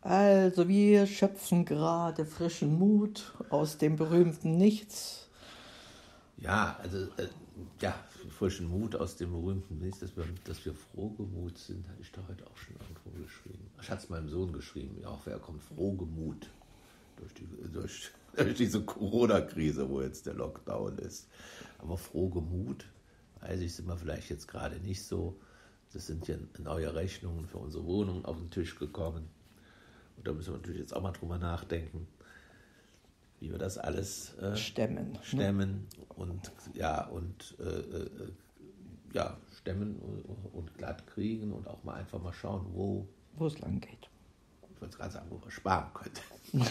Also wir schöpfen gerade frischen Mut aus dem berühmten Nichts. Ja, also frischen Mut aus dem berühmten Nichts, dass wir frohgemut sind, hatte ich da heute auch schon irgendwo geschrieben. Ich hatte es meinem Sohn geschrieben, ja, auch er kommt frohgemut durch diese Corona-Krise, wo jetzt der Lockdown ist. Aber frohgemut, weiß ich, sind wir vielleicht jetzt gerade nicht so. Das sind ja neue Rechnungen für unsere Wohnung auf den Tisch gekommen. Und da müssen wir natürlich jetzt auch mal drüber nachdenken, wie wir das alles stemmen, ne? und glatt kriegen und auch mal einfach mal schauen, wo es lang geht. Ich wollte gerade sagen, wo wir sparen können.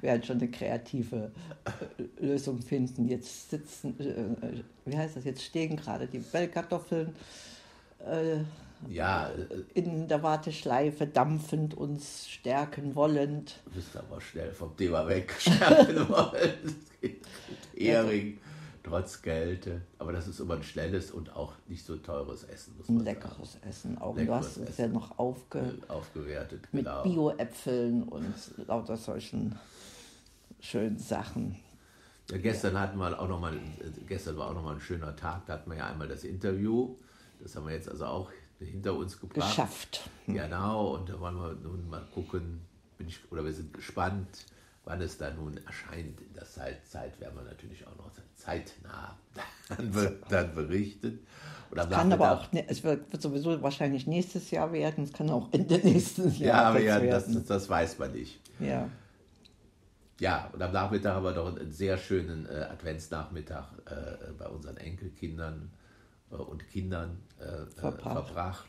Wir werden schon eine kreative Lösung finden. Jetzt sitzen, stehen gerade die Bellkartoffeln in der Warteschleife, dampfend, uns stärken wollend. Du bist aber schnell vom Thema weg, stärken wollend. Hering, trotz Kälte. Aber das ist immer ein schnelles und auch nicht so teures Essen. Muss man ein leckeres sagen. Essen auch. Leckeres du hast es ja noch aufgewertet. Mit genau. Bio-Äpfeln und lauter solchen schönen Sachen. Ja, gestern war auch nochmal ein schöner Tag. Da hatten wir ja einmal das Interview. Das haben wir jetzt also auch hinter uns gebracht. Geschafft. Genau, und da wollen wir nun mal gucken, wir sind gespannt, wann es da nun erscheint. In der Zeit werden wir natürlich auch noch zeitnah dann berichten. Oder es wird sowieso wahrscheinlich nächstes Jahr werden, es kann auch Ende nächsten Jahr werden. Ja, das weiß man nicht. Ja. Ja, und am Nachmittag haben wir doch einen sehr schönen Adventsnachmittag bei unseren Enkelkindern und Kindern verbracht.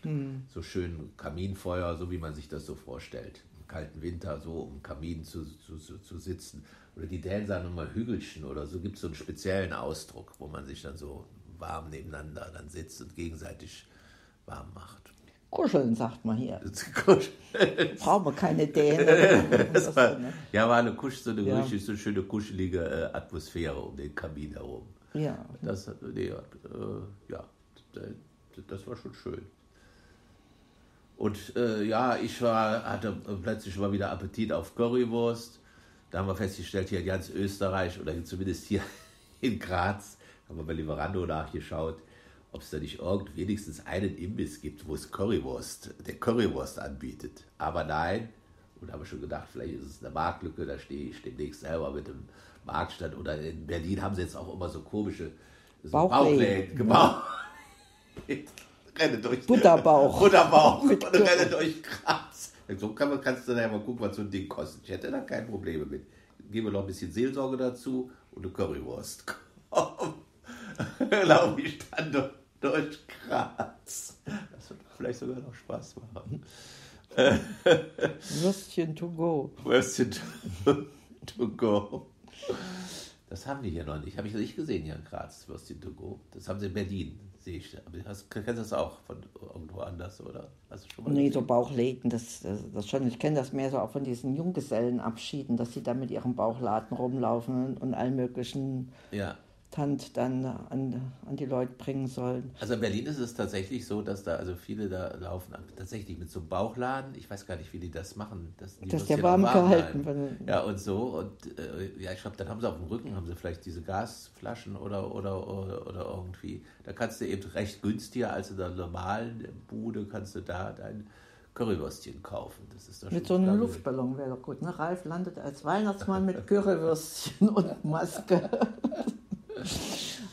So schön Kaminfeuer, so wie man sich das so vorstellt. Im kalten Winter so um Kamin zu sitzen. Oder die Dänen sagen immer Hügelchen oder so. Gibt es so einen speziellen Ausdruck, wo man sich dann so warm nebeneinander dann sitzt und gegenseitig warm macht. Kuscheln, sagt man hier. Kuscheln. Brauchen wir keine Dänen. Richtig so schöne kuschelige Atmosphäre um den Kamin herum. Ja. Das war schon schön. Und ich hatte plötzlich mal wieder Appetit auf Currywurst. Da haben wir festgestellt, hier in ganz Österreich oder zumindest hier in Graz, haben wir bei Lieferando nachgeschaut, ob es da nicht wenigstens einen Imbiss gibt, wo es Currywurst anbietet. Aber nein, und habe schon gedacht, vielleicht ist es eine Marktlücke, da stehe ich demnächst selber mit dem Marktstand. Oder in Berlin haben sie jetzt auch immer so komische Bauchläden gebaut. Butterbauch. Und renne durch Gras. So kannst du dann ja mal gucken, was so ein Ding kostet. Ich hätte da keine Probleme mit. Geben wir noch ein bisschen Seelsorge dazu und eine Currywurst. Glaube ich, dann durch Graz. Das wird vielleicht sogar noch Spaß machen. Würstchen to go. Würstchen to go. Das haben die hier noch nicht. Habe ich nicht gesehen hier in Graz, Würstchen to go. Das haben sie in Berlin, sehe ich. Aber kennst du das auch von irgendwo anders, oder? Hast du schon mal gesehen? So Bauchläden, das schon. Ich kenne das mehr so auch von diesen Junggesellenabschieden, dass sie da mit ihrem Bauchladen rumlaufen und allen möglichen Tand dann an die Leute bringen sollen. Also in Berlin ist es tatsächlich so, dass da also viele da laufen, tatsächlich mit so einem Bauchladen. Ich weiß gar nicht, wie die das machen. Dass der warm gehalten wird. Ja, und so. Und ich glaube, dann haben sie auf dem Rücken, haben sie vielleicht diese Gasflaschen oder irgendwie. Da kannst du eben recht günstiger als in der normalen Bude, kannst du da dein Currywürstchen kaufen. Das ist doch mit so einem Luftballon wäre doch gut. Ne? Ralf landet als Weihnachtsmann mit Currywürstchen und Maske.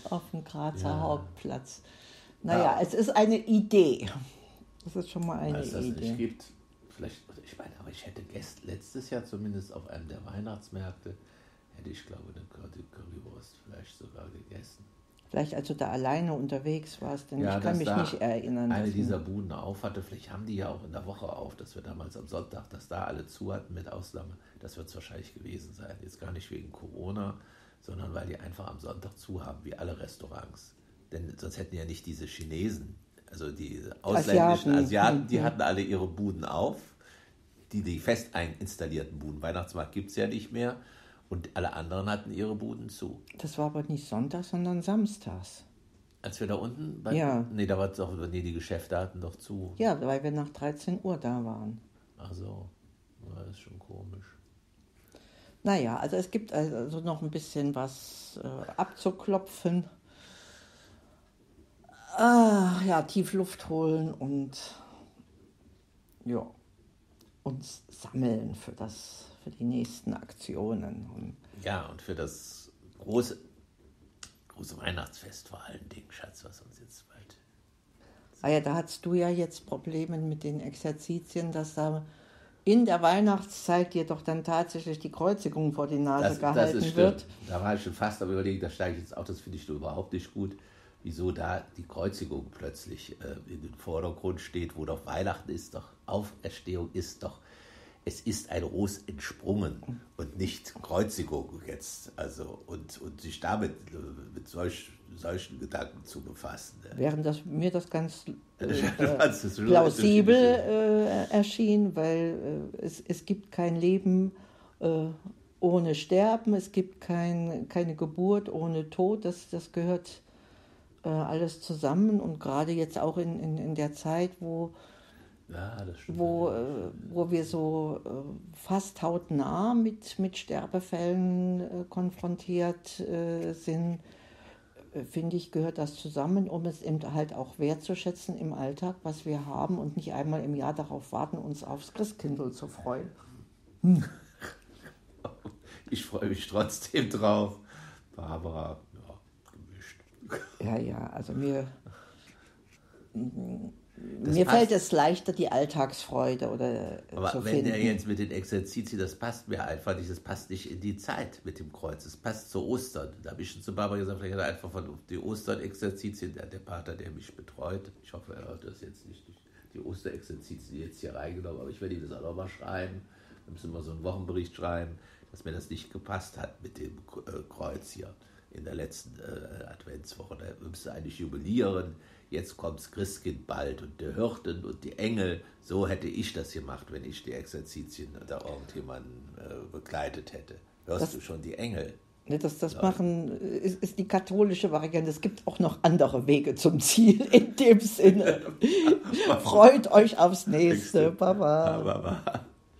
Auf dem Grazer Hauptplatz. Naja, es ist eine Idee. Das ist schon mal eine Idee. Es gibt vielleicht, ich hätte letztes Jahr zumindest auf einem der Weihnachtsmärkte, hätte ich glaube eine Currywurst vielleicht sogar gegessen. Vielleicht als du da alleine unterwegs warst, denn ich kann mich nicht erinnern. Eine dieser Buden auf hatte, vielleicht haben die ja auch in der Woche auf, dass wir damals am Sonntag, dass da alle zu hatten mit Ausnahme, das wird es wahrscheinlich gewesen sein. Jetzt gar nicht wegen Corona, sondern weil die einfach am Sonntag zu haben, wie alle Restaurants. Denn sonst hätten ja nicht diese Chinesen, also die ausländischen Asiaten, die hatten alle ihre Buden auf, die fest installierten Buden. Weihnachtsmarkt gibt es ja nicht mehr und alle anderen hatten ihre Buden zu. Das war aber nicht Sonntag, sondern samstags. Als wir da unten bei... Ja. Nee, da war es doch... Nee, die Geschäfte hatten doch zu. Ja, weil wir nach 13 Uhr da waren. Ach so. Das ist schon komisch. Naja, also es gibt also noch ein bisschen was abzuklopfen. Ah, ja, tief Luft holen und ja, uns sammeln für die nächsten Aktionen. Und ja, und für das große Weihnachtsfest vor allen Dingen, Schatz, was uns jetzt bald... Ah ja, da hattest du ja jetzt Probleme mit den Exerzitien, dass da in der Weihnachtszeit dir doch dann tatsächlich die Kreuzigung vor die Nase gehalten wird. Da war ich schon fast am Überlegen, da steige ich ins Auto, das finde ich überhaupt nicht gut, wieso da die Kreuzigung plötzlich in den Vordergrund steht, wo doch Weihnachten ist, doch Auferstehung ist, doch es ist ein Ros entsprungen und nicht Kreuzigung jetzt. Also, und sich damit mit solchen Gedanken zu befassen. Während mir das ganz plausibel erschien, weil es gibt kein Leben ohne Sterben, es gibt keine Geburt ohne Tod, das gehört alles zusammen. Und gerade jetzt auch in der Zeit, wo... Ja, das stimmt. Wo wir so fast hautnah mit Sterbefällen konfrontiert sind, finde ich, gehört das zusammen, um es eben halt auch wertzuschätzen im Alltag, was wir haben, und nicht einmal im Jahr darauf warten, uns aufs Christkindl zu freuen. Ich freue mich trotzdem drauf. Barbara, ja, gemischt. Ja, also mir fällt es leichter, die Alltagsfreude zu finden. Aber wenn er jetzt mit den Exerzitien, das passt mir einfach nicht, das passt nicht in die Zeit mit dem Kreuz, das passt zu Ostern. Da habe ich schon zu Barbara gesagt, vielleicht hat er einfach von die Ostern-Exerzitien, der Pater, der mich betreut, ich hoffe, er hört das jetzt nicht, die Osterexerzitien jetzt hier reingenommen, aber ich werde ihm das auch nochmal schreiben, da müssen wir so einen Wochenbericht schreiben, dass mir das nicht gepasst hat mit dem Kreuz hier in der letzten Adventswoche. Da müsst ihr eigentlich jubilieren. Jetzt kommt's Christkind bald und die Hirten und die Engel. So hätte ich das gemacht, wenn ich die Exerzitien oder irgendjemanden begleitet hätte. Hörst du schon, die Engel? Ne, das machen ist die katholische Variante. Es gibt auch noch andere Wege zum Ziel in dem Sinne. Freut euch aufs Nächste. Baba.